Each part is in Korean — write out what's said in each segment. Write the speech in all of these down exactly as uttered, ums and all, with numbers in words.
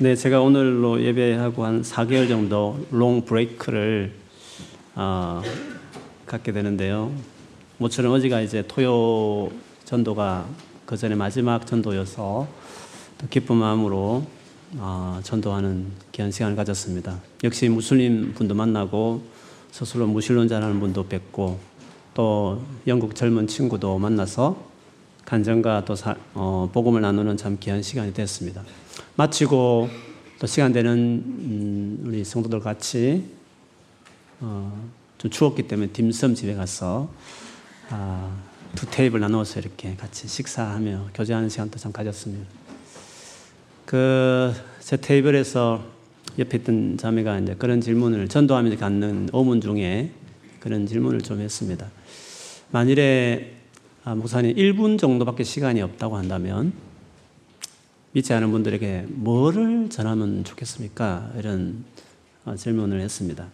네, 제가 오늘로 예배하고 한 사 개월 정도 롱 브레이크를 어, 갖게 되는데요. 모처럼 어제가 이제 토요 전도가 그 전에 마지막 전도여서 또 기쁜 마음으로 어, 전도하는 귀한 시간을 가졌습니다. 역시 무슬림 분도 만나고 스스로 무신론자라는 분도 뵙고 또 영국 젊은 친구도 만나서 간증과 또 사, 어, 복음을 나누는 참 귀한 시간이 됐습니다. 마치고 또 시간 되는 음, 우리 성도들 같이 어, 좀 추웠기 때문에 딤섬 집에 가서 아, 두 테이블 나누어서 이렇게 같이 식사하며 교제하는 시간도 참 가졌습니다. 그 제 테이블에서 옆에 있던 자매가 이제 그런 질문을 전도하면서 갖는 어문 중에 그런 질문을 좀 했습니다. 만일에 아, 목사님 일 분 정도밖에 시간이 없다고 한다면 믿지 않은 분들에게 뭐를 전하면 좋겠습니까? 이런 질문을 했습니다.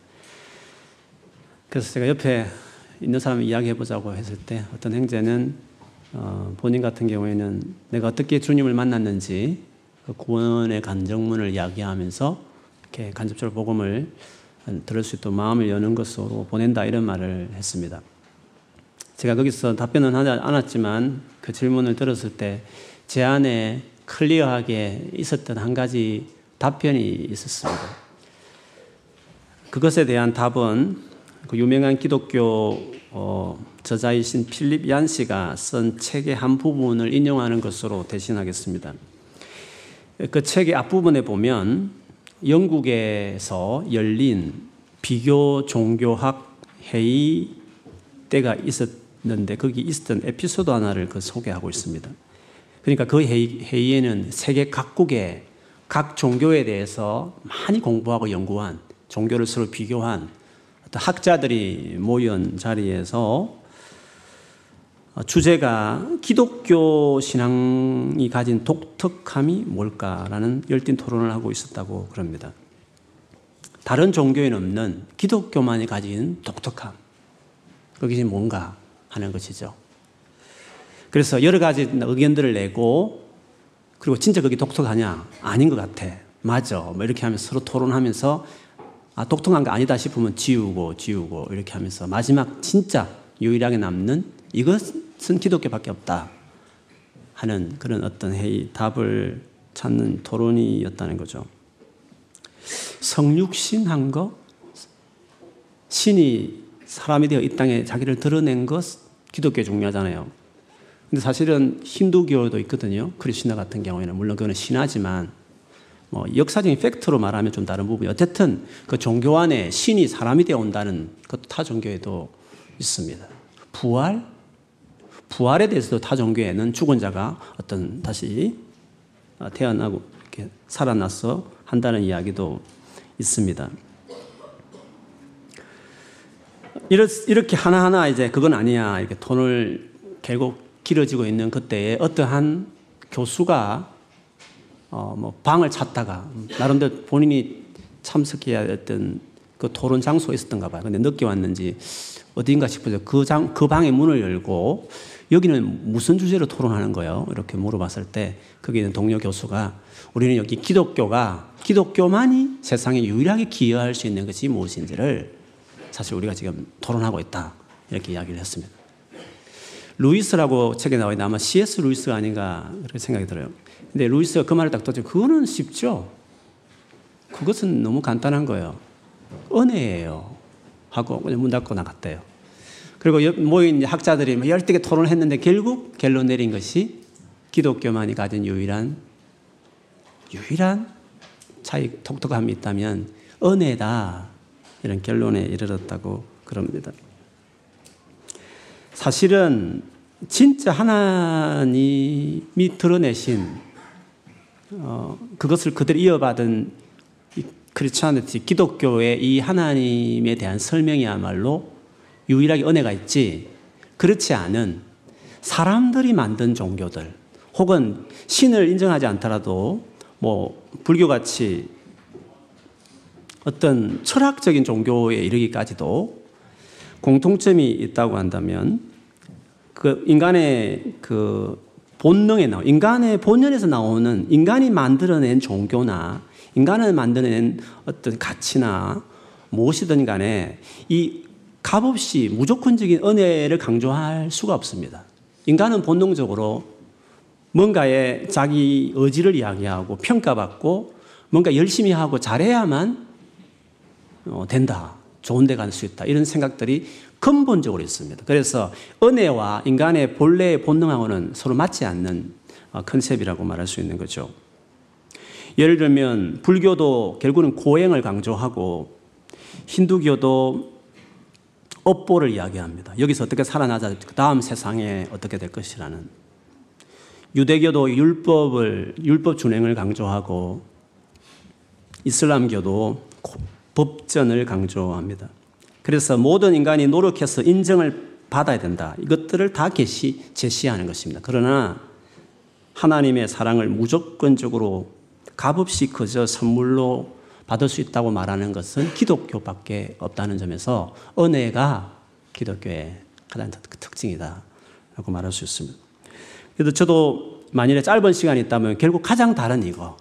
그래서 제가 옆에 있는 사람 이야기해보자고 했을 때 어떤 형제는 어, 본인 같은 경우에는 내가 어떻게 주님을 만났는지 그 구원의 간증문을 이야기하면서 이렇게 간접적으로 복음을 들을 수 있도록 마음을 여는 것으로 보낸다, 이런 말을 했습니다. 제가 거기서 답변은 하지 않았지만 그 질문을 들었을 때 제 안에 클리어하게 있었던 한 가지 답변이 있었습니다. 그것에 대한 답은 그 유명한 기독교 어, 저자이신 필립 얀 씨가 쓴 책의 한 부분을 인용하는 것으로 대신하겠습니다. 그 책의 앞부분에 보면 영국에서 열린 비교 종교학 회의 때가 있었는데 거기 있었던 에피소드 하나를 그 소개하고 있습니다. 그러니까 그 회의, 회의에는 세계 각국의 각 종교에 대해서 많이 공부하고 연구한, 종교를 서로 비교한 어떤 학자들이 모인 자리에서 주제가 기독교 신앙이 가진 독특함이 뭘까라는 열띤 토론을 하고 있었다고 그럽니다. 다른 종교에는 없는 기독교만이 가진 독특함, 그것이 뭔가 하는 것이죠. 그래서 여러 가지 의견들을 내고, 그리고 진짜 그게 독특하냐? 아닌 것 같아. 맞아. 뭐 이렇게 하면서 서로 토론하면서, 아, 독특한 거 아니다 싶으면 지우고, 지우고, 이렇게 하면서 마지막 진짜 유일하게 남는 이것은 기독교밖에 없다 하는 그런 어떤 회의, 답을 찾는 토론이었다는 거죠. 성육신한 것? 신이 사람이 되어 이 땅에 자기를 드러낸 것? 기독교에 중요하잖아요. 근데 사실은 힌두교도 있거든요. 크리슈나 같은 경우에는. 물론 그거는 신하지만, 뭐, 역사적인 팩트로 말하면 좀 다른 부분이. 어쨌든 그 종교 안에 신이 사람이 되어 온다는 것도 타 종교에도 있습니다. 부활? 부활에 대해서도 타 종교에는 죽은 자가 어떤 다시 태어나고 이렇게 살아나서 한다는 이야기도 있습니다. 이렇게 하나하나 이제 그건 아니야. 이렇게 돈을 결국 길어지고 있는 그때에 어떠한 교수가 어 뭐 방을 찾다가 나름대로 본인이 참석해야 했던 그 토론 장소에 있었던가 봐요. 근데 늦게 왔는지 어디인가 싶어서 그, 장, 그 방의 문을 열고 여기는 무슨 주제로 토론하는 거예요? 이렇게 물어봤을 때 거기 있는 동료 교수가 우리는 여기 기독교가 기독교만이 세상에 유일하게 기여할 수 있는 것이 무엇인지를 사실 우리가 지금 토론하고 있다, 이렇게 이야기를 했습니다. 루이스라고 책에 나와 있는데 아마 씨 에스 루이스가 아닌가 그렇게 생각이 들어요. 근데 루이스가 그 말을 딱 듣죠. 그거는 쉽죠. 그것은 너무 간단한 거예요. 은혜예요. 하고 그냥 문 닫고 나갔대요. 그리고 모인 학자들이 열띠게 토론을 했는데 결국 결론 내린 것이 기독교만이 가진 유일한 유일한 차이, 독특함이 있다면 은혜다, 이런 결론에 이르렀다고 그럽니다. 사실은 진짜 하나님이 드러내신 어, 그것을 그대로 이어받은 이 크리스천티, 기독교의 이 하나님에 대한 설명이야말로 유일하게 은혜가 있지, 그렇지 않은 사람들이 만든 종교들, 혹은 신을 인정하지 않더라도 뭐 불교같이 어떤 철학적인 종교에 이르기까지도 공통점이 있다고 한다면 그 인간의 그 본능에 나오 인간의 본연에서 나오는 인간이 만들어낸 종교나 인간을 만들어낸 어떤 가치나 무엇이든 간에 이 값없이 무조건적인 은혜를 강조할 수가 없습니다. 인간은 본능적으로 뭔가에 자기 의지를 이야기하고 평가받고 뭔가 열심히 하고 잘해야만 된다. 좋은 데 갈 수 있다. 이런 생각들이 근본적으로 있습니다. 그래서 은혜와 인간의 본래의 본능하고는 서로 맞지 않는 컨셉이라고 말할 수 있는 거죠. 예를 들면 불교도 결국은 고행을 강조하고 힌두교도 업보를 이야기합니다. 여기서 어떻게 살아나자 그 다음 세상에 어떻게 될 것이라는. 유대교도 율법을 율법 준행을 강조하고 이슬람교도 법전을 강조합니다. 그래서 모든 인간이 노력해서 인정을 받아야 된다. 이것들을 다 개시, 제시하는 것입니다. 그러나 하나님의 사랑을 무조건적으로 값없이 그저 선물로 받을 수 있다고 말하는 것은 기독교밖에 없다는 점에서 은혜가 기독교의 가장 특징이다 라고 말할 수 있습니다. 그래도 저도 만일에 짧은 시간이 있다면 결국 가장 다른 이거.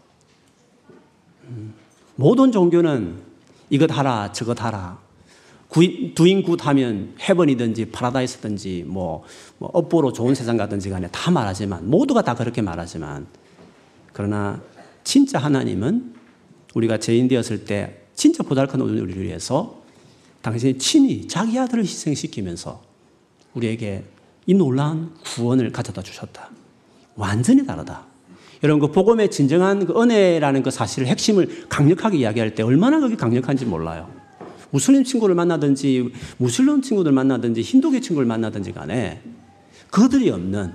모든 종교는 이것 하라 저것 하라. 두인굿하면 헤븐이든지 파라다이스든지 뭐, 뭐 업보로 좋은 세상 가든지 간에 다 말하지만 모두가 다 그렇게 말하지만 그러나 진짜 하나님은 우리가 죄인되었을 때 진짜 보잘것없는 우리를 위해서 당신이 친히 자기 아들을 희생시키면서 우리에게 이 놀라운 구원을 가져다 주셨다. 완전히 다르다. 여러분 그 복음의 진정한 그 은혜라는 그 사실을 핵심을 강력하게 이야기할 때 얼마나 그게 강력한지 몰라요. 무슬림 친구를 만나든지 무슬림 친구들 만나든지 힌두교 친구를 만나든지 간에 그들이 없는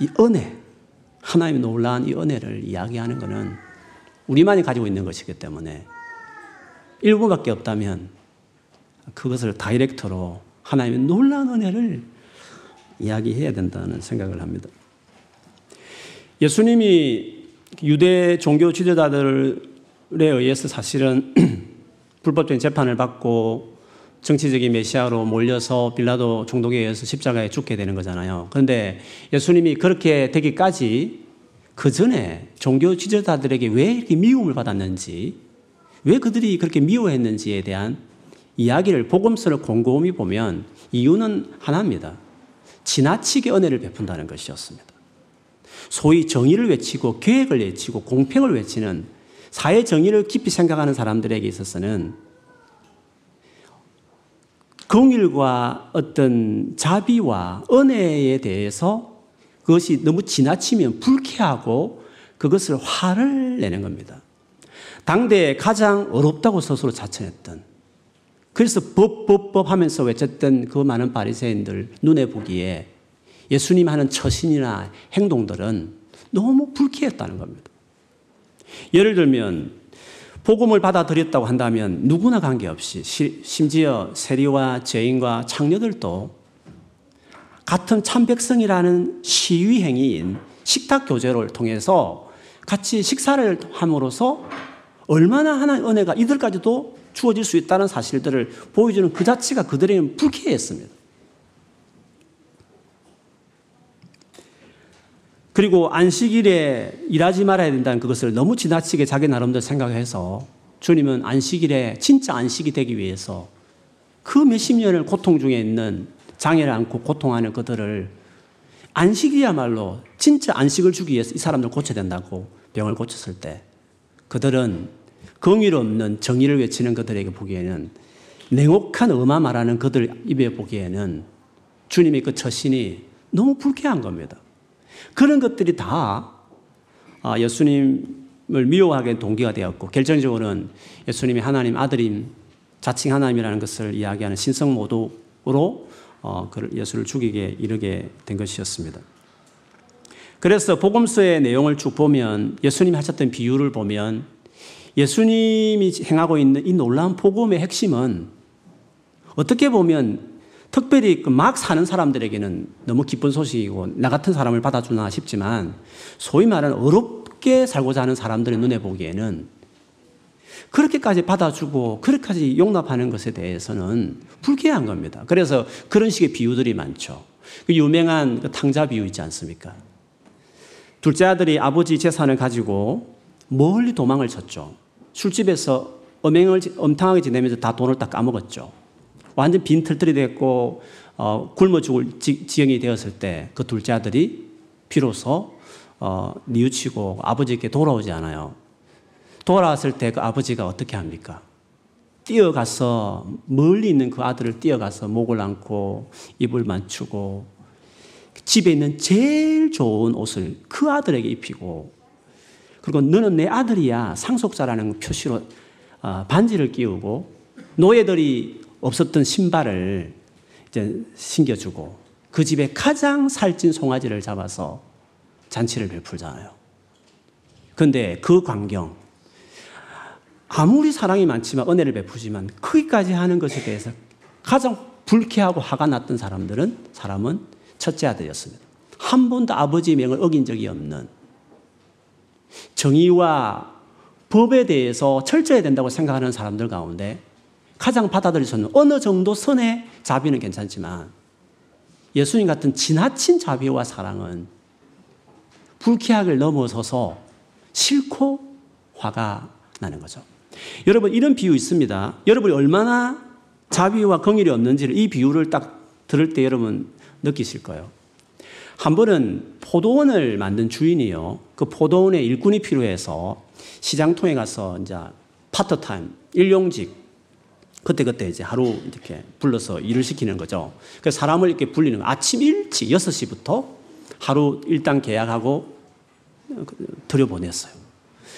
이 은혜, 하나님의 놀라운 이 은혜를 이야기하는 것은 우리만이 가지고 있는 것이기 때문에 일부밖에 없다면 그것을 다이렉트로 하나님의 놀라운 은혜를 이야기해야 된다는 생각을 합니다. 예수님이 유대 종교 지도자들에 의해서 사실은 불법적인 재판을 받고 정치적인 메시아로 몰려서 빌라도 총독에 의해서 십자가에 죽게 되는 거잖아요. 그런데 예수님이 그렇게 되기까지 그 전에 종교 지도자들에게 왜 이렇게 미움을 받았는지, 왜 그들이 그렇게 미워했는지에 대한 이야기를 복음서를 곰곰이 보면 이유는 하나입니다. 지나치게 은혜를 베푼다는 것이었습니다. 소위 정의를 외치고 계획을 외치고 공평을 외치는 사회 정의를 깊이 생각하는 사람들에게 있어서는 공일과 어떤 자비와 은혜에 대해서 그것이 너무 지나치면 불쾌하고 그것을 화를 내는 겁니다. 당대에 가장 어렵다고 스스로 자처했던 그래서 법, 법, 법 하면서 외쳤던 그 많은 바리새인들 눈에 보기에 예수님 하는 처신이나 행동들은 너무 불쾌했다는 겁니다. 예를 들면 복음을 받아들였다고 한다면 누구나 관계없이 심지어 세리와 죄인과 창녀들도 같은 참백성이라는 시위 행위인 식탁 교제를 통해서 같이 식사를 함으로써 얼마나 하나의 은혜가 이들까지도 주어질 수 있다는 사실들을 보여주는 그 자체가 그들에게는 불쾌했습니다. 그리고 안식일에 일하지 말아야 된다는 그것을 너무 지나치게 자기 나름대로 생각해서 주님은 안식일에 진짜 안식이 되기 위해서 그 몇십 년을 고통 중에 있는 장애를 안고 고통하는 그들을 안식이야말로 진짜 안식을 주기 위해서 이 사람들 고쳐야 된다고 병을 고쳤을 때 그들은 긍휼 없는 정의를 외치는 그들에게 보기에는 냉혹한 엄한 말하는 그들 입에 보기에는 주님의 그 처신이 너무 불쾌한 겁니다. 그런 것들이 다 예수님을 미워하게 된 동기가 되었고 결정적으로는 예수님이 하나님 아들임 자칭 하나님이라는 것을 이야기하는 신성모독으로 어, 예수를 죽이게 이르게 된 것이었습니다. 그래서 복음서의 내용을 쭉 보면 예수님이 하셨던 비유를 보면 예수님이 행하고 있는 이 놀라운 복음의 핵심은 어떻게 보면 특별히 막 사는 사람들에게는 너무 기쁜 소식이고 나 같은 사람을 받아주나 싶지만 소위 말하는 어렵게 살고자 하는 사람들의 눈에 보기에는 그렇게까지 받아주고 그렇게까지 용납하는 것에 대해서는 불쾌한 겁니다. 그래서 그런 식의 비유들이 많죠. 그 유명한 그 탕자 비유 있지 않습니까? 둘째 아들이 아버지 재산을 가지고 멀리 도망을 쳤죠. 술집에서 음행을 음탕하게 지내면서 다 돈을 다 까먹었죠. 완전 빈 털털이 됐고 어, 굶어 죽을 지, 지경이 되었을 때 그 둘째 아들이 비로소 어, 뉘우치고 아버지께 돌아오지 않아요. 돌아왔을 때 그 아버지가 어떻게 합니까? 뛰어가서 멀리 있는 그 아들을 뛰어가서 목을 안고 입을 맞추고 집에 있는 제일 좋은 옷을 그 아들에게 입히고, 그리고 너는 내 아들이야 상속자라는 표시로 반지를 끼우고 노예들이 없었던 신발을 이제 신겨주고 그 집에 가장 살찐 송아지를 잡아서 잔치를 베풀잖아요. 그런데 그 광경, 아무리 사랑이 많지만 은혜를 베푸지만 거기까지 하는 것에 대해서 가장 불쾌하고 화가 났던 사람들은 사람은 첫째 아들이었습니다. 한 번도 아버지의 명을 어긴 적이 없는, 정의와 법에 대해서 철저해야 된다고 생각하는 사람들 가운데 가장 받아들일 수 없는, 어느 정도 선의 자비는 괜찮지만 예수님 같은 지나친 자비와 사랑은 불쾌하게 넘어서서 싫고 화가 나는 거죠. 여러분, 이런 비유 있습니다. 여러분이 얼마나 자비와 긍휼이 없는지를 이 비유를 딱 들을 때 여러분 느끼실 거예요. 한 번은 포도원을 만든 주인이요, 그 포도원에 일꾼이 필요해서 시장통에 가서 이제 파트타임, 일용직, 그때그때 이제 하루 이렇게 불러서 일을 시키는 거죠. 그래서 사람을 이렇게 불리는 거예요. 아침 일찍 여섯 시부터 하루 일당 계약하고 들여보냈어요.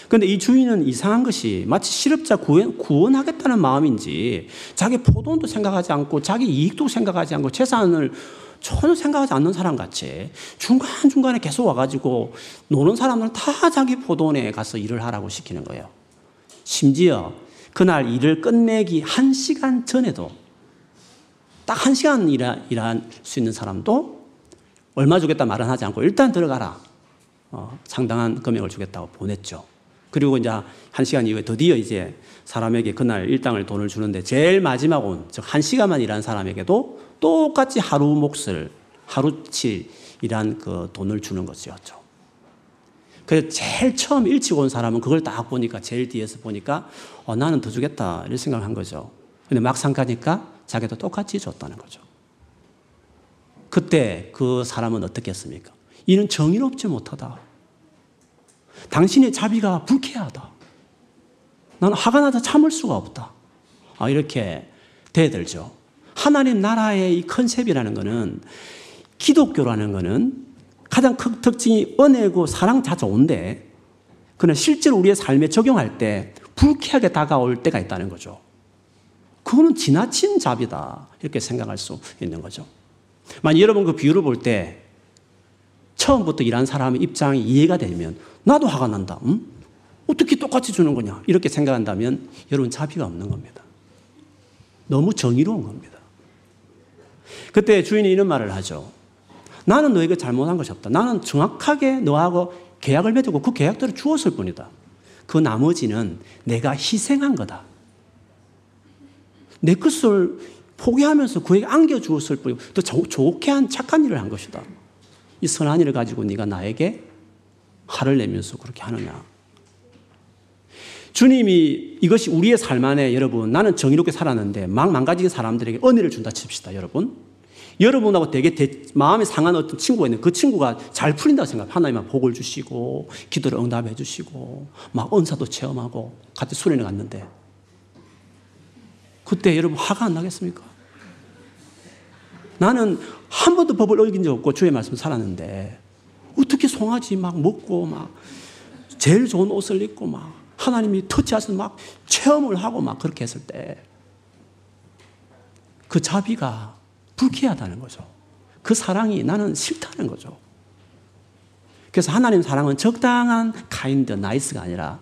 그런데 이 주인은 이상한 것이 마치 실업자 구원, 구원하겠다는 마음인지 자기 포도원도 생각하지 않고 자기 이익도 생각하지 않고 재산을 전혀 생각하지 않는 사람같이 중간중간에 계속 와가지고 노는 사람들은 다 자기 포도원에 가서 일을 하라고 시키는 거예요. 심지어 그날 일을 끝내기 한 시간 전에도 딱 한 시간 일하, 일할 수 있는 사람도 얼마 주겠다 말은 하지 않고 일단 들어가라. 어, 상당한 금액을 주겠다고 보냈죠. 그리고 이제 한 시간 이후에 드디어 이제 사람에게 그날 일당을 돈을 주는데 제일 마지막 온, 즉 한 시간만 일한 사람에게도 똑같이 하루 몫을, 하루치 일한 그 돈을 주는 것이었죠. 그래서 제일 처음 일찍 온 사람은 그걸 딱 보니까, 제일 뒤에서 보니까 어, 나는 더 주겠다 이런 생각을 한 거죠. 근데 막상 가니까 자기도 똑같이 줬다는 거죠. 그때 그 사람은 어떻게 했습니까? 이는 정의롭지 못하다. 당신의 자비가 불쾌하다. 나는 화가 나서 참을 수가 없다. 아, 이렇게 대들죠. 하나님 나라의 이 컨셉이라는 거는, 기독교라는 거는 가장 큰 특징이 은혜고 사랑 다 좋은데, 그러나 실제로 우리의 삶에 적용할 때 불쾌하게 다가올 때가 있다는 거죠. 그거는 지나친 자비다 이렇게 생각할 수 있는 거죠. 만약 여러분 그 비유를 볼 때 처음부터 일한 사람의 입장이 이해가 되면 나도 화가 난다. 응? 어떻게 똑같이 주는 거냐 이렇게 생각한다면 여러분 자비가 없는 겁니다. 너무 정의로운 겁니다. 그때 주인이 이런 말을 하죠. 나는 너에게 잘못한 것이 없다. 나는 정확하게 너하고 계약을 맺었고 그 계약대로 주었을 뿐이다. 그 나머지는 내가 희생한 거다. 내 것을 포기하면서 그에게 안겨주었을 뿐이고 또 좋게 한 착한 일을 한 것이다. 이 선한 일을 가지고 네가 나에게 화를 내면서 그렇게 하느냐. 주님이, 이것이 우리의 삶 안에, 여러분 나는 정의롭게 살았는데 막 망가진 사람들에게 은혜를 준다 칩시다. 여러분, 여러분하고 되게 대, 마음이 상한 어떤 친구가 있는데 그 친구가 잘 풀린다고 생각해요. 하나님은 복을 주시고 기도를 응답해 주시고 막 은사도 체험하고 같이 수련회 갔는데 그때 여러분 화가 안 나겠습니까? 나는 한 번도 법을 어긴 적 없고 주의 말씀 살았는데 어떻게 송아지 막 먹고 막 제일 좋은 옷을 입고 막 하나님이 터치하셔서 막 체험을 하고 막 그렇게 했을 때 그 자비가 불쾌하다는 거죠. 그 사랑이 나는 싫다는 거죠. 그래서 하나님 사랑은 적당한 카인드, 나이스가 아니라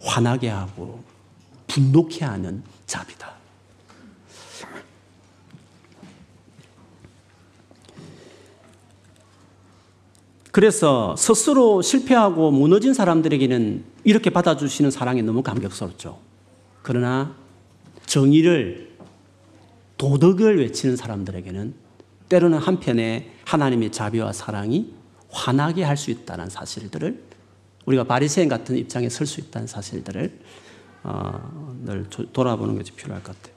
화나게 하고 분노케 하는 자비다. 그래서 스스로 실패하고 무너진 사람들에게는 이렇게 받아주시는 사랑이 너무 감격스럽죠. 그러나 정의를, 도덕을 외치는 사람들에게는 때로는 한편에 하나님의 자비와 사랑이 화나게 할 수 있다는 사실들을, 우리가 바리새인 같은 입장에 설 수 있다는 사실들을 어, 늘 돌아보는 것이 필요할 것 같아요.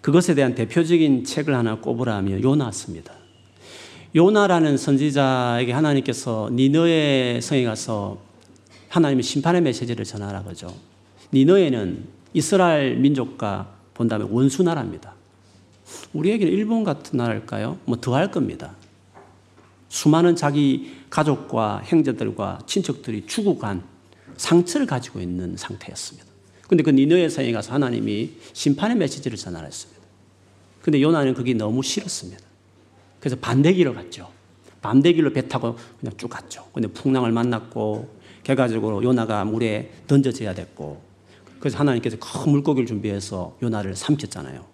그것에 대한 대표적인 책을 하나 꼽으라면 요나입니다. 요나라는 선지자에게 하나님께서 니느웨 성에 가서 하나님의 심판의 메시지를 전하라고 하죠. 니느웨는 이스라엘 민족과 본다면 원수 나라입니다. 우리에게는 일본 같은 나라일까요? 뭐 더할 겁니다. 수많은 자기 가족과 형제들과 친척들이 죽어간 상처를 가지고 있는 상태였습니다. 그런데 그 니느웨 성에 가서 하나님이 심판의 메시지를 전하랬습니다. 그런데 요나는 그게 너무 싫었습니다. 그래서 반대길로 갔죠. 반대길로 배 타고 그냥 쭉 갔죠. 그런데 풍랑을 만났고 결과적으로 요나가 물에 던져져야 됐고, 그래서 하나님께서 큰 물고기를 준비해서 요나를 삼켰잖아요.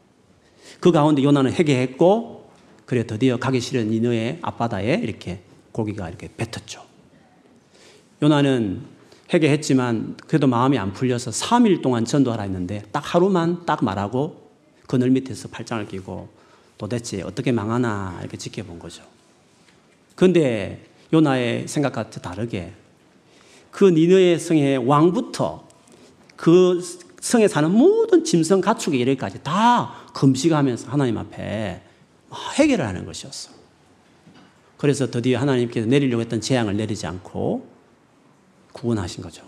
그 가운데 요나는 회개했고, 그래 드디어 가기 싫은 니느웨 앞바다에 이렇게 고기가 이렇게 뱉었죠. 요나는 회개했지만 그래도 마음이 안 풀려서 삼 일 동안 전도하라 했는데 딱 하루만 딱 말하고 그늘 밑에서 팔짱을 끼고 도대체 어떻게 망하나 이렇게 지켜본 거죠. 그런데 요나의 생각과 다르게 그 니느웨 성의 왕부터 그 성에 사는 모든 짐승 가축의 이래까지 다 금식하면서 하나님 앞에 회개를 하는 것이었어. 그래서 드디어 하나님께서 내리려고 했던 재앙을 내리지 않고 구원하신 거죠.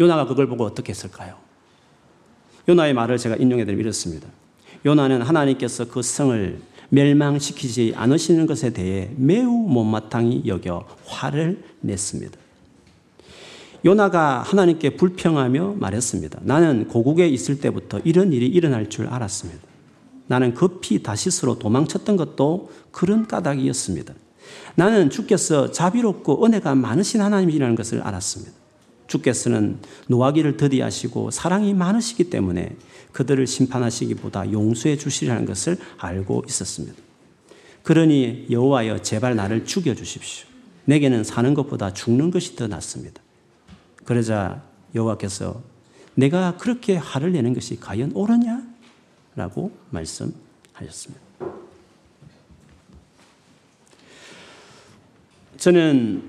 요나가 그걸 보고 어떻게 했을까요? 요나의 말을 제가 인용해드리면 이렇습니다. 요나는 하나님께서 그 성을 멸망시키지 않으시는 것에 대해 매우 못마땅히 여겨 화를 냈습니다. 요나가 하나님께 불평하며 말했습니다. 나는 고국에 있을 때부터 이런 일이 일어날 줄 알았습니다. 나는 급히 다시스로 도망쳤던 것도 그런 까닭이었습니다. 나는 주께서 자비롭고 은혜가 많으신 하나님이라는 것을 알았습니다. 주께서는 노하기를 더디하시고 사랑이 많으시기 때문에 그들을 심판하시기보다 용서해 주시라는 것을 알고 있었습니다. 그러니 여호와여 제발 나를 죽여주십시오. 내게는 사는 것보다 죽는 것이 더 낫습니다. 그러자 여호와께서 내가 그렇게 화를 내는 것이 과연 옳으냐? 라고 말씀하셨습니다. 저는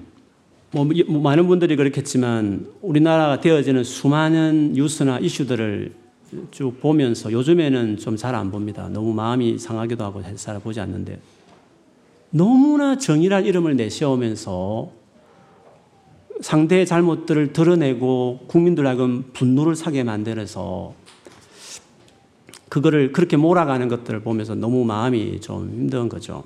뭐 많은 분들이 그렇겠지만 우리나라가 되어지는 수많은 뉴스나 이슈들을 쭉 보면서 요즘에는 좀 잘 안 봅니다. 너무 마음이 상하기도 하고 잘 보지 않는데 너무나 정의랄 이름을 내세우면서 상대의 잘못들을 드러내고 국민들로 하여금 분노를 사게 만들어서 그거를 그렇게 몰아가는 것들을 보면서 너무 마음이 좀 힘든 거죠.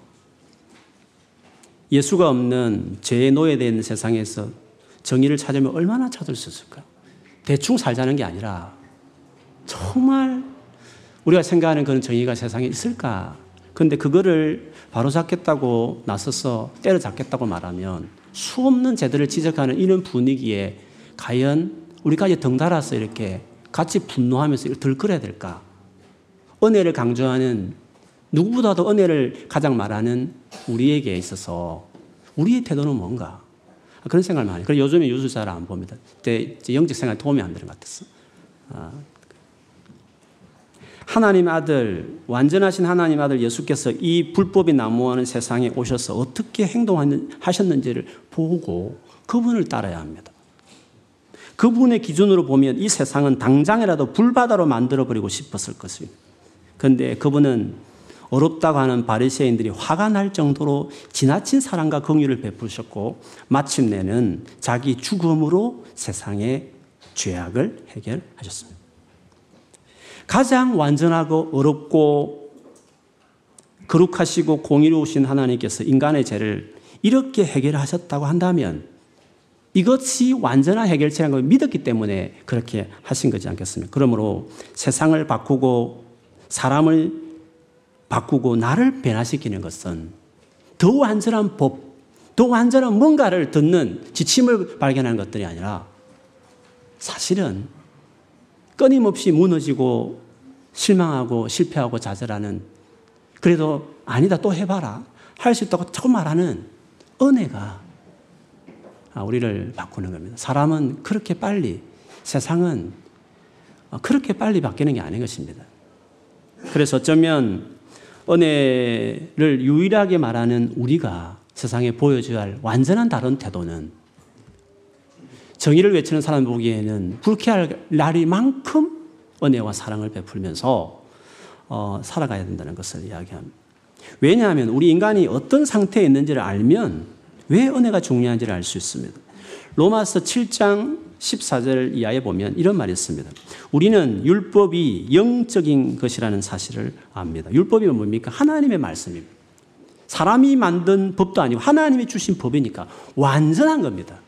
예수가 없는 죄의 노예된 세상에서 정의를 찾으면 얼마나 찾을 수 있을까? 대충 살자는 게 아니라 정말 우리가 생각하는 그런 정의가 세상에 있을까? 그런데 그거를 바로잡겠다고 나서서 때려잡겠다고 말하면 수없는 죄들을 지적하는 이런 분위기에 과연 우리까지 덩달아서 이렇게 같이 분노하면서 이걸 들끓여야 될까? 은혜를 강조하는, 누구보다도 은혜를 가장 말하는 우리에게 있어서 우리의 태도는 뭔가? 그런 생각을 많이 해요. 그래서 요즘에 유수 잘 안 봅니다. 그때 영적 생활에 도움이 안 되는 것 같았어. 아. 하나님 아들, 완전하신 하나님 아들 예수께서 이 불법이 난무하는 세상에 오셔서 어떻게 행동하셨는지를 보고 그분을 따라야 합니다. 그분의 기준으로 보면 이 세상은 당장이라도 불바다로 만들어버리고 싶었을 것입니다. 그런데 그분은 어렵다고 하는 바리새인들이 화가 날 정도로 지나친 사랑과 긍휼을 베푸셨고 마침내는 자기 죽음으로 세상의 죄악을 해결하셨습니다. 가장 완전하고 어렵고 거룩하시고 공의로우신 하나님께서 인간의 죄를 이렇게 해결하셨다고 한다면 이것이 완전한 해결책이라는 걸 믿었기 때문에 그렇게 하신 거지 않겠습니까? 그러므로 세상을 바꾸고 사람을 바꾸고 나를 변화시키는 것은 더 완전한 법, 더 완전한 뭔가를 듣는 지침을 발견하는 것들이 아니라 사실은 끊임없이 무너지고 실망하고 실패하고 좌절하는, 그래도 아니다 또 해봐라 할 수 있다고 자꾸 말하는 은혜가 우리를 바꾸는 겁니다. 사람은 그렇게 빨리, 세상은 그렇게 빨리 바뀌는 게 아닌 것입니다. 그래서 어쩌면 은혜를 유일하게 말하는 우리가 세상에 보여줘야 할 완전한 다른 태도는 정의를 외치는 사람 보기에는 불쾌할 날이만큼 은혜와 사랑을 베풀면서 어, 살아가야 된다는 것을 이야기합니다. 왜냐하면 우리 인간이 어떤 상태에 있는지를 알면 왜 은혜가 중요한지를 알 수 있습니다. 로마서 칠 장 십사 절 이하에 보면 이런 말이 있습니다. 우리는 율법이 영적인 것이라는 사실을 압니다. 율법이 뭡니까? 하나님의 말씀입니다. 사람이 만든 법도 아니고 하나님이 주신 법이니까 완전한 겁니다.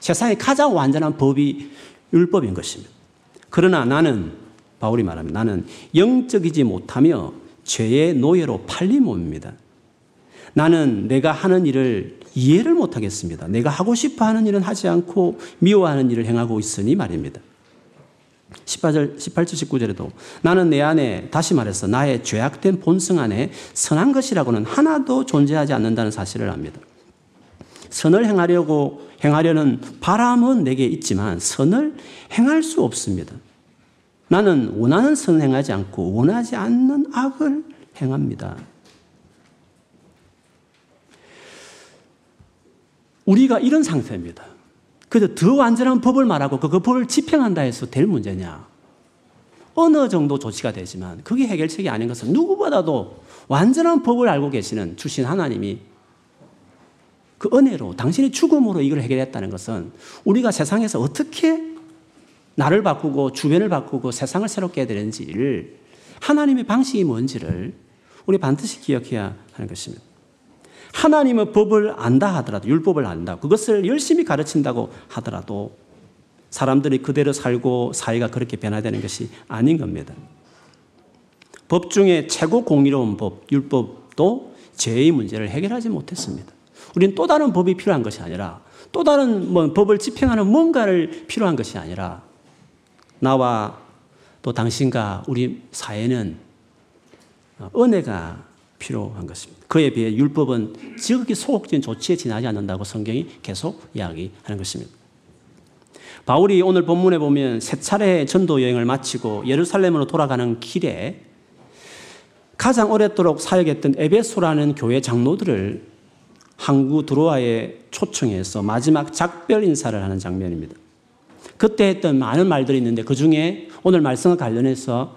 세상에 가장 완전한 법이 율법인 것입니다. 그러나 나는, 바울이 말합니다. 나는 영적이지 못하며 죄의 노예로 팔린 몸입니다. 나는 내가 하는 일을 이해를 못하겠습니다. 내가 하고 싶어하는 일은 하지 않고 미워하는 일을 행하고 있으니 말입니다. 십팔 절, 십구 절에도 나는 내 안에, 다시 말해서 나의 죄악된 본성 안에 선한 것이라고는 하나도 존재하지 않는다는 사실을 압니다. 선을 행하려고, 행하려는 바람은 내게 있지만 선을 행할 수 없습니다. 나는 원하는 선을 행하지 않고 원하지 않는 악을 행합니다. 우리가 이런 상태입니다. 그래서 더 완전한 법을 말하고 그 법을 집행한다 해서 될 문제냐. 어느 정도 조치가 되지만 그게 해결책이 아닌 것은 누구보다도 완전한 법을 알고 계시는 주신 하나님이 그 은혜로 당신이 죽음으로 이걸 해결했다는 것은 우리가 세상에서 어떻게 나를 바꾸고 주변을 바꾸고 세상을 새롭게 해야 되는지를, 하나님의 방식이 뭔지를 우리 반드시 기억해야 하는 것입니다. 하나님의 법을 안다 하더라도, 율법을 안다, 그것을 열심히 가르친다고 하더라도 사람들이 그대로 살고 사회가 그렇게 변화되는 것이 아닌 겁니다. 법 중에 최고 공의로운 법, 율법도 죄의 문제를 해결하지 못했습니다. 우리는 또 다른 법이 필요한 것이 아니라, 또 다른 뭐 법을 집행하는 뭔가를 필요한 것이 아니라, 나와 또 당신과 우리 사회는 은혜가 필요한 것입니다. 그에 비해 율법은 지극히 소극적인 조치에 지나지 않는다고 성경이 계속 이야기하는 것입니다. 바울이 오늘 본문에 보면 세 차례의 전도 여행을 마치고 예루살렘으로 돌아가는 길에 가장 오랫도록 사역했던 에베소라는 교회 장로들을 항구 드로아에 초청해서 마지막 작별 인사를 하는 장면입니다. 그때 했던 많은 말들이 있는데 그중에 오늘 말씀과 관련해서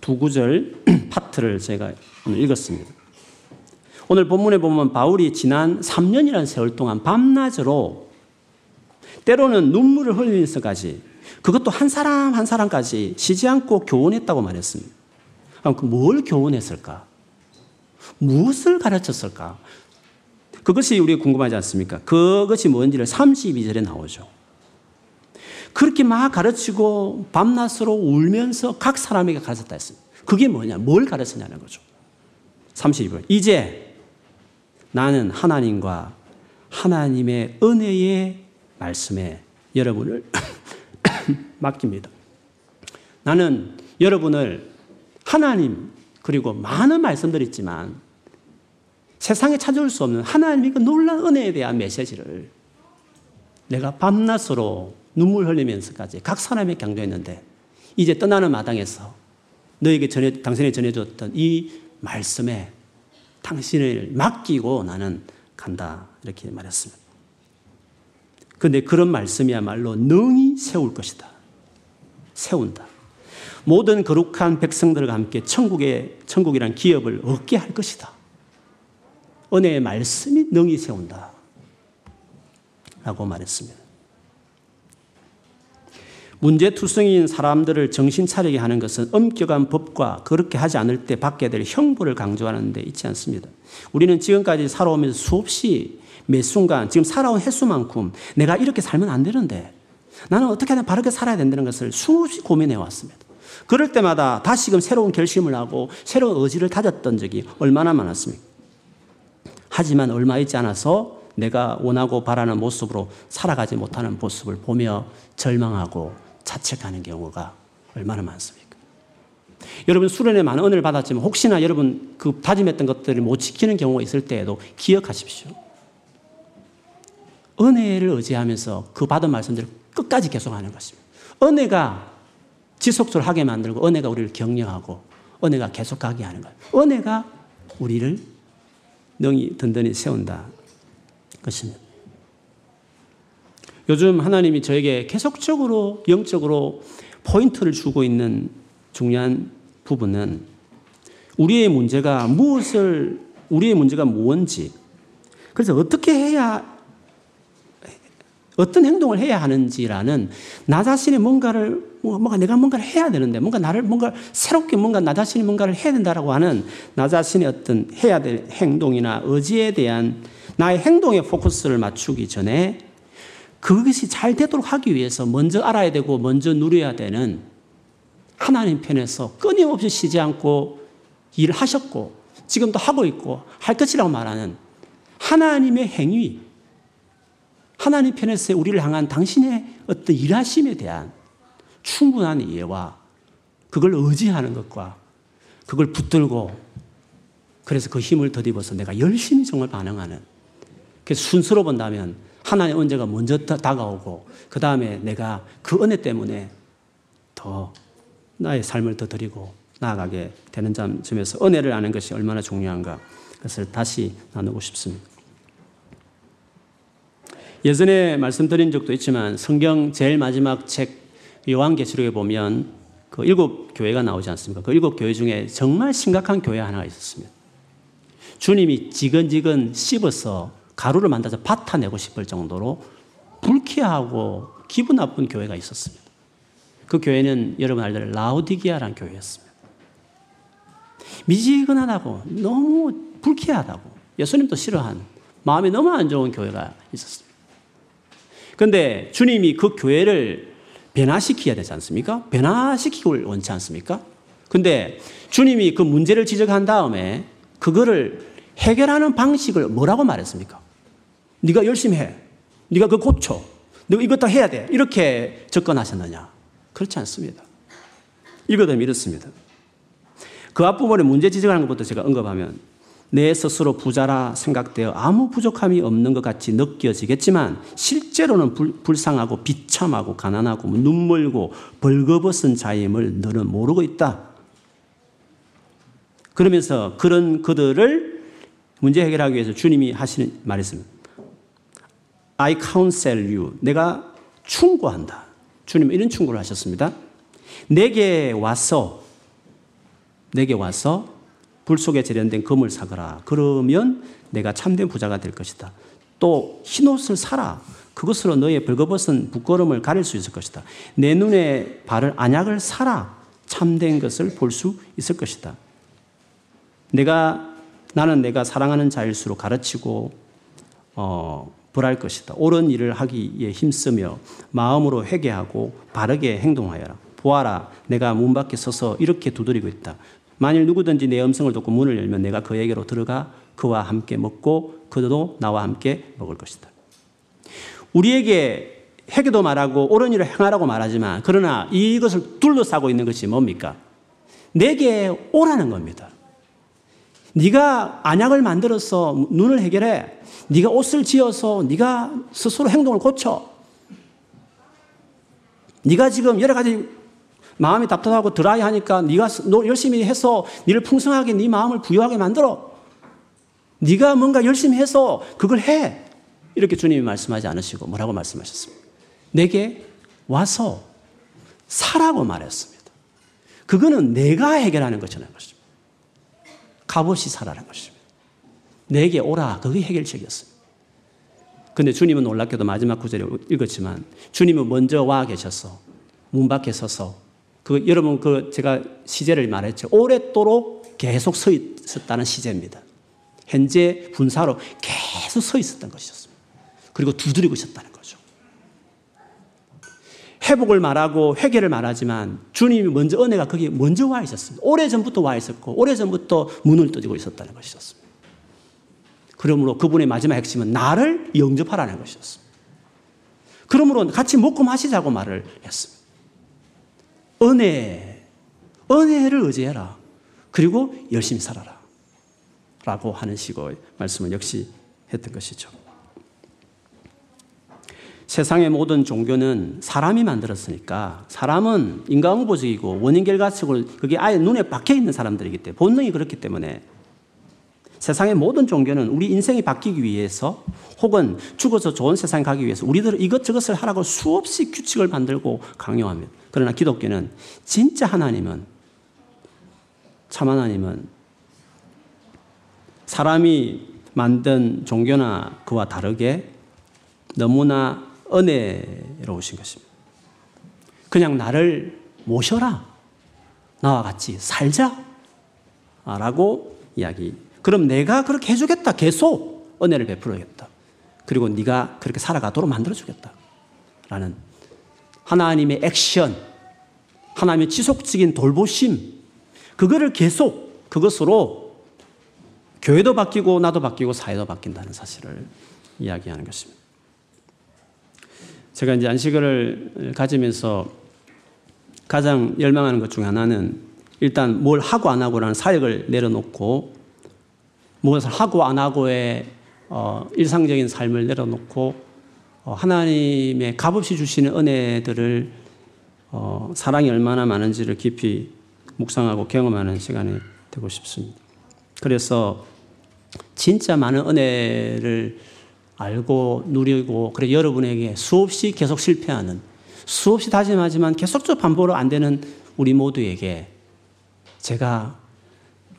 두 구절 파트를 제가 오늘 읽었습니다. 오늘 본문에 보면 바울이 지난 삼 년이라는 세월 동안 밤낮으로, 때로는 눈물을 흘리면서까지, 그것도 한 사람 한 사람까지 쉬지 않고 교훈했다고 말했습니다. 그럼 뭘 교훈했을까? 무엇을 가르쳤을까? 그것이 우리가 궁금하지 않습니까? 그것이 뭔지를 삼십이 절에 나오죠. 그렇게 막 가르치고 밤낮으로 울면서 각 사람에게 가르쳤다 했습니다. 그게 뭐냐? 뭘 가르쳤냐는 거죠. 삼십이 절. 이제 나는 하나님과 하나님의 은혜의 말씀에 여러분을 맡깁니다. 나는 여러분을 하나님, 그리고 많은 말씀들이 있지만 세상에 찾아올 수 없는 하나님의 그 놀라운 은혜에 대한 메시지를 내가 밤낮으로 눈물 흘리면서까지 각 사람에게 강조했는데, 이제 떠나는 마당에서 너에게 전해, 당신이 전해줬던 이 말씀에 당신을 맡기고 나는 간다, 이렇게 말했습니다. 그런데 그런 말씀이야말로 능히 세울 것이다. 세운다. 모든 거룩한 백성들과 함께 천국의, 천국이란 기업을 얻게 할 것이다. 은혜의 말씀이 능히 세운다 라고 말했습니다. 문제투성이인 사람들을 정신 차리게 하는 것은 엄격한 법과 그렇게 하지 않을 때 받게 될 형벌을 강조하는 데 있지 않습니다. 우리는 지금까지 살아오면서 수없이 매 순간, 지금 살아온 횟수만큼 내가 이렇게 살면 안 되는데 나는 어떻게 하든 바르게 살아야 된다는 것을 수없이 고민해 왔습니다. 그럴 때마다 다시금 새로운 결심을 하고 새로운 의지를 다졌던 적이 얼마나 많았습니까? 하지만 얼마 있지 않아서 내가 원하고 바라는 모습으로 살아가지 못하는 모습을 보며 절망하고 자책하는 경우가 얼마나 많습니까? 여러분, 수련에 많은 은혜를 받았지만 혹시나 여러분 그 다짐했던 것들을 못 지키는 경우가 있을 때에도 기억하십시오. 은혜를 의지하면서 그 받은 말씀들을 끝까지 계속하는 것입니다. 은혜가 지속적으로 하게 만들고, 은혜가 우리를 격려하고, 은혜가 계속하게 하는 거예요. 은혜가 우리를 능히 든든히 세운다 것입니다. 요즘 하나님이 저에게 계속적으로 영적으로 포인트를 주고 있는 중요한 부분은 우리의 문제가 무엇을, 우리의 문제가 무언지, 그래서 어떻게 해야, 어떤 행동을 해야 하는지라는, 나 자신이 뭔가를, 뭔가 내가 뭔가를 해야 되는데, 뭔가 나를, 뭔가 새롭게 뭔가 나 자신이 뭔가를 해야 된다라고 하는 나 자신의 어떤 해야 될 행동이나 의지에 대한 나의 행동에 포커스를 맞추기 전에 그것이 잘 되도록 하기 위해서 먼저 알아야 되고 먼저 누려야 되는, 하나님 편에서 끊임없이 쉬지 않고 일하셨고 지금도 하고 있고 할 것이라고 말하는 하나님의 행위, 하나님 편에서 우리를 향한 당신의 어떤 일하심에 대한 충분한 이해와 그걸 의지하는 것과 그걸 붙들고, 그래서 그 힘을 덧입어서 내가 열심히 정말 반응하는, 그래서 순서로 본다면 하나님의 은혜가 먼저 다가오고 그 다음에 내가 그 은혜 때문에 더 나의 삶을 더 드리고 나아가게 되는 점에서 은혜를 아는 것이 얼마나 중요한가, 그것을 다시 나누고 싶습니다. 예전에 말씀드린 적도 있지만 성경 제일 마지막 책 요한계시록에 보면 그 일곱 교회가 나오지 않습니까? 그 일곱 교회 중에 정말 심각한 교회 하나가 있었습니다. 주님이 지근지근 씹어서 가루를 만들어서 밭타내고 싶을 정도로 불쾌하고 기분 나쁜 교회가 있었습니다. 그 교회는 여러분 알다시피 라오디게아라는 교회였습니다. 미지근하다고, 너무 불쾌하다고, 예수님도 싫어한, 마음이 너무 안 좋은 교회가 있었습니다. 그런데 주님이 그 교회를 변화시켜야 되지 않습니까? 변화시키길 원치 않습니까? 그런데 주님이 그 문제를 지적한 다음에 그거를 해결하는 방식을 뭐라고 말했습니까? 네가 열심히 해. 네가 그거 고쳐. 네가 이것도 해야 돼. 이렇게 접근하셨느냐? 그렇지 않습니다. 읽어보면 이렇습니다. 그 앞부분에 문제 지적하는 것부터 제가 언급하면, 내 스스로 부자라 생각되어 아무 부족함이 없는 것 같이 느껴지겠지만 실제로는 불, 불쌍하고 비참하고 가난하고 눈멀고 벌거벗은 자임을 너는 모르고 있다. 그러면서 그런 그들을 문제 해결하기 위해서 주님이 하시는 말씀은 I counsel you, 내가 충고한다. 주님은 이런 충고를 하셨습니다. 내게 와서 내게 와서 불 속에 재련된 금을 사거라. 그러면 내가 참된 부자가 될 것이다. 또 흰옷을 사라. 그것으로 너의 벌거벗은 부끄러움을 가릴 수 있을 것이다. 내 눈에 바를 안약을 사라. 참된 것을 볼 수 있을 것이다. 내가 나는 내가 사랑하는 자일수록 가르치고 어, 벌할 것이다. 옳은 일을 하기에 힘쓰며 마음으로 회개하고 바르게 행동하여라. 보아라, 내가 문 밖에 서서 이렇게 두드리고 있다. 만일 누구든지 내 음성을 듣고 문을 열면 내가 그에게로 들어가 그와 함께 먹고 그도 나와 함께 먹을 것이다. 우리에게 회개도 말하고 옳은 일을 행하라고 말하지만, 그러나 이것을 둘러싸고 있는 것이 뭡니까? 내게 오라는 겁니다. 네가 안약을 만들어서 눈을 해결해. 네가 옷을 지어서 네가 스스로 행동을 고쳐. 네가 지금 여러 가지 마음이 답답하고 드라이하니까 네가 열심히 해서 네를 풍성하게 네 마음을 부유하게 만들어. 네가 뭔가 열심히 해서 그걸 해. 이렇게 주님이 말씀하지 않으시고 뭐라고 말씀하셨습니까? 내게 와서 사라고 말했습니다. 그거는 내가 해결하는 것이라는 것입니다. 값없이 사라는 것입니다. 내게 오라. 그게 해결책이었습니다. 그런데 주님은 놀랍게도 마지막 구절에 읽었지만 주님은 먼저 와 계셔서 문 밖에 서서 그, 여러분, 그, 제가 시제를 말했죠. 오랫도록 계속 서 있었다는 시제입니다. 현재 분사로 계속 서 있었던 것이었습니다. 그리고 두드리고 있었다는 거죠. 회복을 말하고 회개를 말하지만 주님이 먼저, 은혜가 거기에 먼저 와 있었습니다. 오래전부터 와 있었고, 오래전부터 문을 두드리고 있었다는 것이었습니다. 그러므로 그분의 마지막 핵심은 나를 영접하라는 것이었습니다. 그러므로 같이 먹고 마시자고 말을 했습니다. 은혜, 은혜를 의지해라. 그리고 열심히 살아라. 라고 하는 식의 말씀을 역시 했던 것이죠. 세상의 모든 종교는 사람이 만들었으니까, 사람은 인과응보적이고 원인결과적으로 그게 아예 눈에 박혀있는 사람들이기 때문에, 본능이 그렇기 때문에 세상의 모든 종교는 우리 인생이 바뀌기 위해서 혹은 죽어서 좋은 세상에 가기 위해서 우리들 이것저것을 하라고 수없이 규칙을 만들고 강요합니다. 그러나 기독교는 진짜 하나님은, 참 하나님은 사람이 만든 종교나 그와 다르게 너무나 은혜로우신 것입니다. 그냥 나를 모셔라, 나와 같이 살자 라고 이야기. 그럼 내가 그렇게 해주겠다. 계속 은혜를 베풀어야겠다. 그리고 네가 그렇게 살아가도록 만들어주겠다 라는 하나님의 액션, 하나님의 지속적인 돌보심, 그거를 계속, 그것으로 교회도 바뀌고 나도 바뀌고 사회도 바뀐다는 사실을 이야기하는 것입니다. 제가 이제 안식일을 가지면서 가장 열망하는 것 중 하나는 일단 뭘 하고 안 하고라는 사역을 내려놓고, 무엇을 하고 안 하고의 어, 일상적인 삶을 내려놓고 어, 하나님의 값없이 주시는 은혜들을 어, 사랑이 얼마나 많은지를 깊이 묵상하고 경험하는 시간이 되고 싶습니다. 그래서 진짜 많은 은혜를 알고 누리고, 그래 여러분에게 수없이 계속 실패하는, 수없이 다짐하지만 계속적으로 반복으로 안 되는 우리 모두에게 제가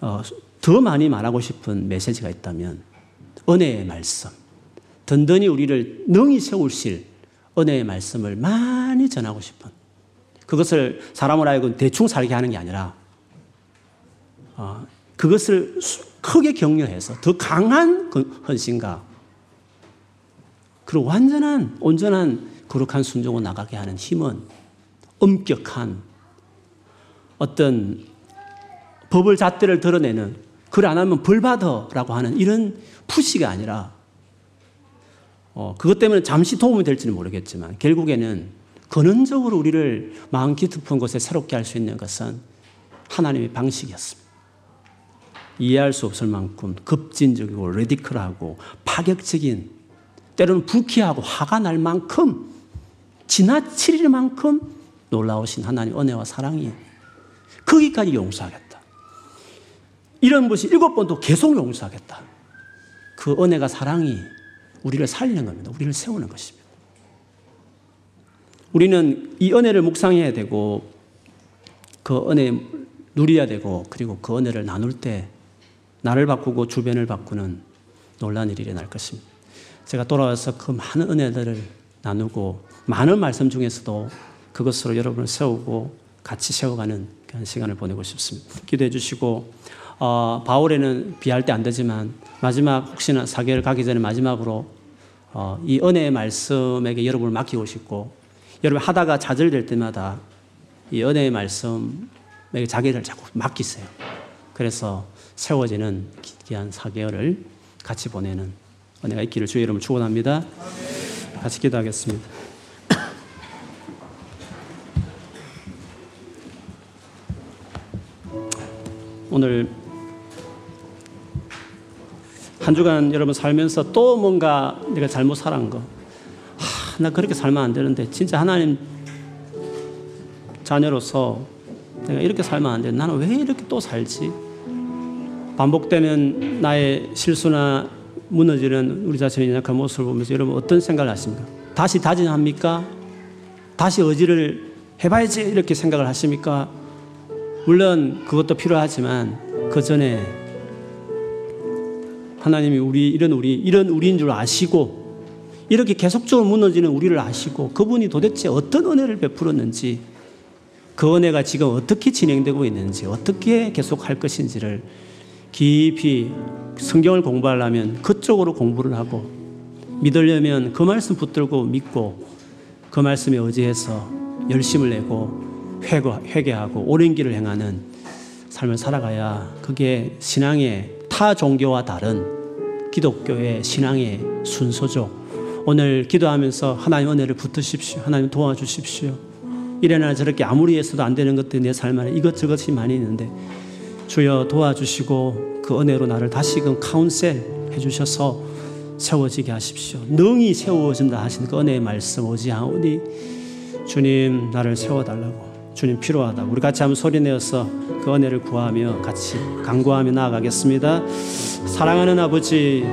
어, 더 많이 말하고 싶은 메시지가 있다면 은혜의 말씀, 든든히 우리를 능히 세우실 은혜의 말씀을 많이 전하고 싶은, 그것을 사람을 알고 대충 살게 하는 게 아니라 어, 그것을 크게 격려해서 더 강한 헌신과 그리고 완전한 온전한 거룩한 순종으로 나가게 하는 힘은 엄격한 어떤 법을 잣대를 드러내는, 그걸 안 하면 벌 받으라고 하는 이런 푸시가 아니라 어, 그것 때문에 잠시 도움이 될지는 모르겠지만 결국에는 근원적으로 우리를 마음 깊은 곳에 새롭게 할 수 있는 것은 하나님의 방식이었습니다. 이해할 수 없을 만큼 급진적이고 레디컬하고 파격적인, 때로는 불쾌하고 화가 날 만큼 지나칠 만큼 놀라우신 하나님의 은혜와 사랑이 거기까지 용서하겠다, 이런 것이 일곱 번도 계속 용서하겠다. 그 은혜가, 사랑이 우리를 살리는 겁니다. 우리를 세우는 것입니다. 우리는 이 은혜를 묵상해야 되고 그 은혜 누려야 되고, 그리고 그 은혜를 나눌 때 나를 바꾸고 주변을 바꾸는 놀라운 일이 일어날 것입니다. 제가 돌아와서 그 많은 은혜들을 나누고 많은 말씀 중에서도 그것으로 여러분을 세우고 같이 세워가는 그런 시간을 보내고 싶습니다. 기도해 주시고, 어, 바울에는 비할 때 안 되지만 마지막, 혹시나 사계를 가기 전에 마지막으로 어, 이 은혜의 말씀에게 여러분을 맡기고 싶고, 여러분 하다가 좌절될 때마다 이 은혜의 말씀에게 자기를 자꾸 맡기세요. 그래서 세워지는 귀한 사계를 같이 보내는 은혜가 있기를 주의 이름으로 축원합니다. 같이 기도하겠습니다. 오늘 한 주간 여러분 살면서 또 뭔가 내가 잘못 살은 거, 하, 나 그렇게 살면 안 되는데, 진짜 하나님 자녀로서 내가 이렇게 살면 안 되는데 나는 왜 이렇게 또 살지? 반복되는 나의 실수나 무너지는 우리 자신의 약한 모습을 보면서 여러분 어떤 생각을 하십니까? 다시 다짐합니까? 다시 의지를 해봐야지 이렇게 생각을 하십니까? 물론 그것도 필요하지만 그 전에 하나님이 우리 이런 우리 이런 우리인 줄 아시고, 이렇게 계속적으로 무너지는 우리를 아시고, 그분이 도대체 어떤 은혜를 베풀었는지, 그 은혜가 지금 어떻게 진행되고 있는지, 어떻게 계속할 것인지를 깊이 성경을 공부하려면 그쪽으로 공부를 하고, 믿으려면 그 말씀 붙들고 믿고 그 말씀에 의지해서 열심을 내고 회개하고 옳은 길을 행하는 삶을 살아가야, 그게 신앙의, 타 종교와 다른 기독교의 신앙의 순서죠. 오늘 기도하면서 하나님 은혜를 붙드십시오. 하나님 도와주십시오. 이래나 저렇게 아무리 해서도 안 되는 것들 내 삶 안에 이것저것이 많이 있는데, 주여 도와주시고 그 은혜로 나를 다시금 카운셀 해주셔서 세워지게 하십시오. 능히 세워진다 하신 그 은혜의 말씀 오지 않으니 주님 나를 세워달라고, 주님 필요하다. 우리 같이 한번 소리내어서 그 은혜를 구하며 같이 간구하며 나아가겠습니다. 사랑하는 아버지,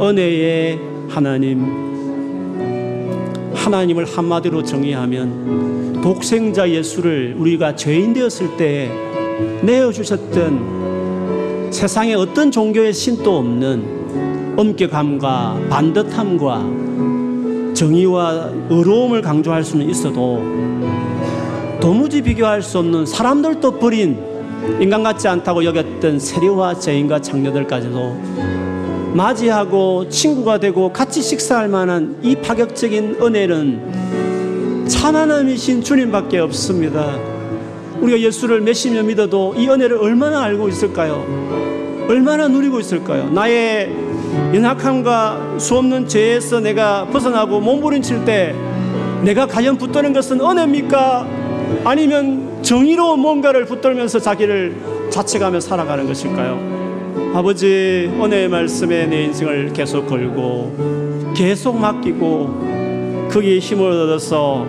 은혜의 하나님, 하나님을 한마디로 정의하면 독생자 예수를 우리가 죄인 되었을 때에 내어주셨던, 세상에 어떤 종교의 신도 없는 엄격함과 반듯함과 정의와 의로움을 강조할 수는 있어도 도무지 비교할 수 없는, 사람들도 버린, 인간 같지 않다고 여겼던 세리와 죄인과 창녀들까지도 맞이하고 친구가 되고 같이 식사할 만한 이 파격적인 은혜는 참 하나님이신 주님밖에 없습니다. 우리가 예수를 몇십 년 믿어도 이 은혜를 얼마나 알고 있을까요? 얼마나 누리고 있을까요? 나의 연약함과 수없는 죄에서 내가 벗어나고 몸부림칠 때 내가 과연 붙드는 것은 은혜입니까? 아니면 정의로운 뭔가를 붙들면서 자기를 자책하며 살아가는 것일까요? 아버지, 은혜의 말씀에 내 인생을 계속 걸고 계속 맡기고 거기에 힘을 얻어서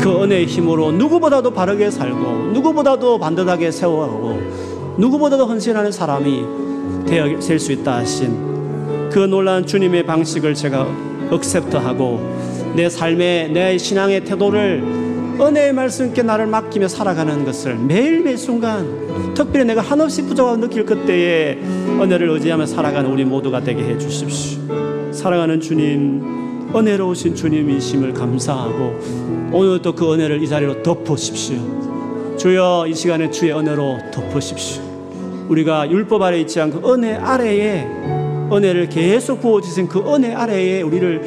그 은혜의 힘으로 누구보다도 바르게 살고 누구보다도 반듯하게 세워가고 누구보다도 헌신하는 사람이 되어질 수 있다 하신 그 놀라운 주님의 방식을 제가 억셉트하고 내 삶에, 내 신앙의 태도를 은혜의 말씀께 나를 맡기며 살아가는 것을 매일매 순간, 특별히 내가 한없이 부족하고 느낄 그때에 은혜를 의지하며 살아가는 우리 모두가 되게 해주십시오. 사랑하는 주님, 은혜로우신 주님이심을 감사하고 오늘도 그 은혜를 이 자리로 덮으십시오. 주여, 이 시간에 주의 은혜로 덮으십시오. 우리가 율법 아래 있지 않고 은혜 아래에, 은혜를 계속 부어주신 그 은혜 아래에 우리를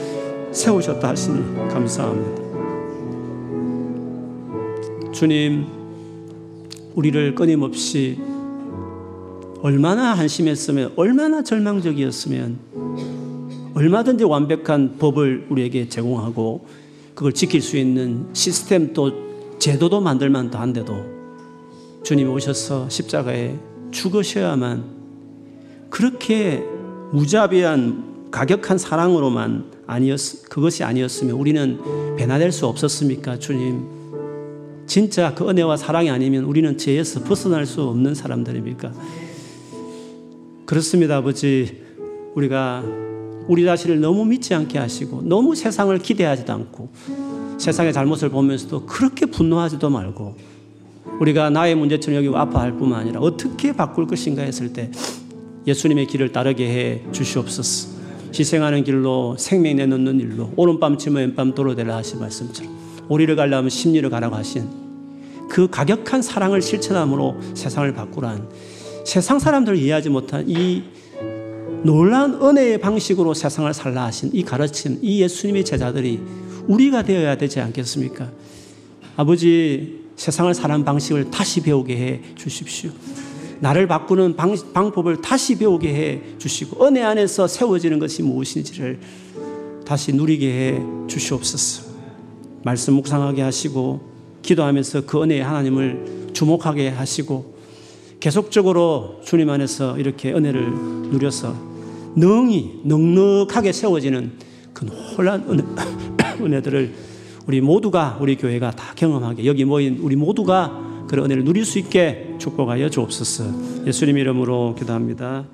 세우셨다 하시니 감사합니다. 주님, 우리를 끊임없이 얼마나 한심했으면, 얼마나 절망적이었으면 얼마든지 완벽한 법을 우리에게 제공하고 그걸 지킬 수 있는 시스템, 또 제도도 만들만도 한데도 주님이 오셔서 십자가에 죽으셔야만, 그렇게 무자비한 가격한 사랑으로만 아니었, 그것이 아니었으면 우리는 변화될 수 없었습니까? 주님, 진짜 그 은혜와 사랑이 아니면 우리는 죄에서 벗어날 수 없는 사람들입니까? 그렇습니다. 아버지, 우리가 우리 자신을 너무 믿지 않게 하시고 너무 세상을 기대하지도 않고 세상의 잘못을 보면서도 그렇게 분노하지도 말고 우리가 나의 문제처럼 여기고 아파할 뿐만 아니라 어떻게 바꿀 것인가 했을 때 예수님의 길을 따르게 해 주시옵소서. 희생하는 길로 생명 내놓는 일로, 오른밤 치며 왼밤 도로되라 하신 말씀처럼 오리를 갈라면 심리를 가라고 하신 그 가격한 사랑을 실천함으로 세상을 바꾸란, 세상 사람들을 이해하지 못한 이 놀라운 은혜의 방식으로 세상을 살라 하신 이 가르침, 이 예수님의 제자들이 우리가 되어야 되지 않겠습니까? 아버지, 세상을 사는 방식을 다시 배우게 해 주십시오. 나를 바꾸는 방, 방법을 다시 배우게 해 주시고 은혜 안에서 세워지는 것이 무엇인지를 다시 누리게 해 주시옵소서. 말씀 묵상하게 하시고 기도하면서 그 은혜의 하나님을 주목하게 하시고 계속적으로 주님 안에서 이렇게 은혜를 누려서 능히 넉넉하게 세워지는 그 놀라운 은혜, 은혜들을 우리 모두가, 우리 교회가 다 경험하게, 여기 모인 우리 모두가 그런 은혜를 누릴 수 있게 축복하여 주옵소서. 예수님 이름으로 기도합니다.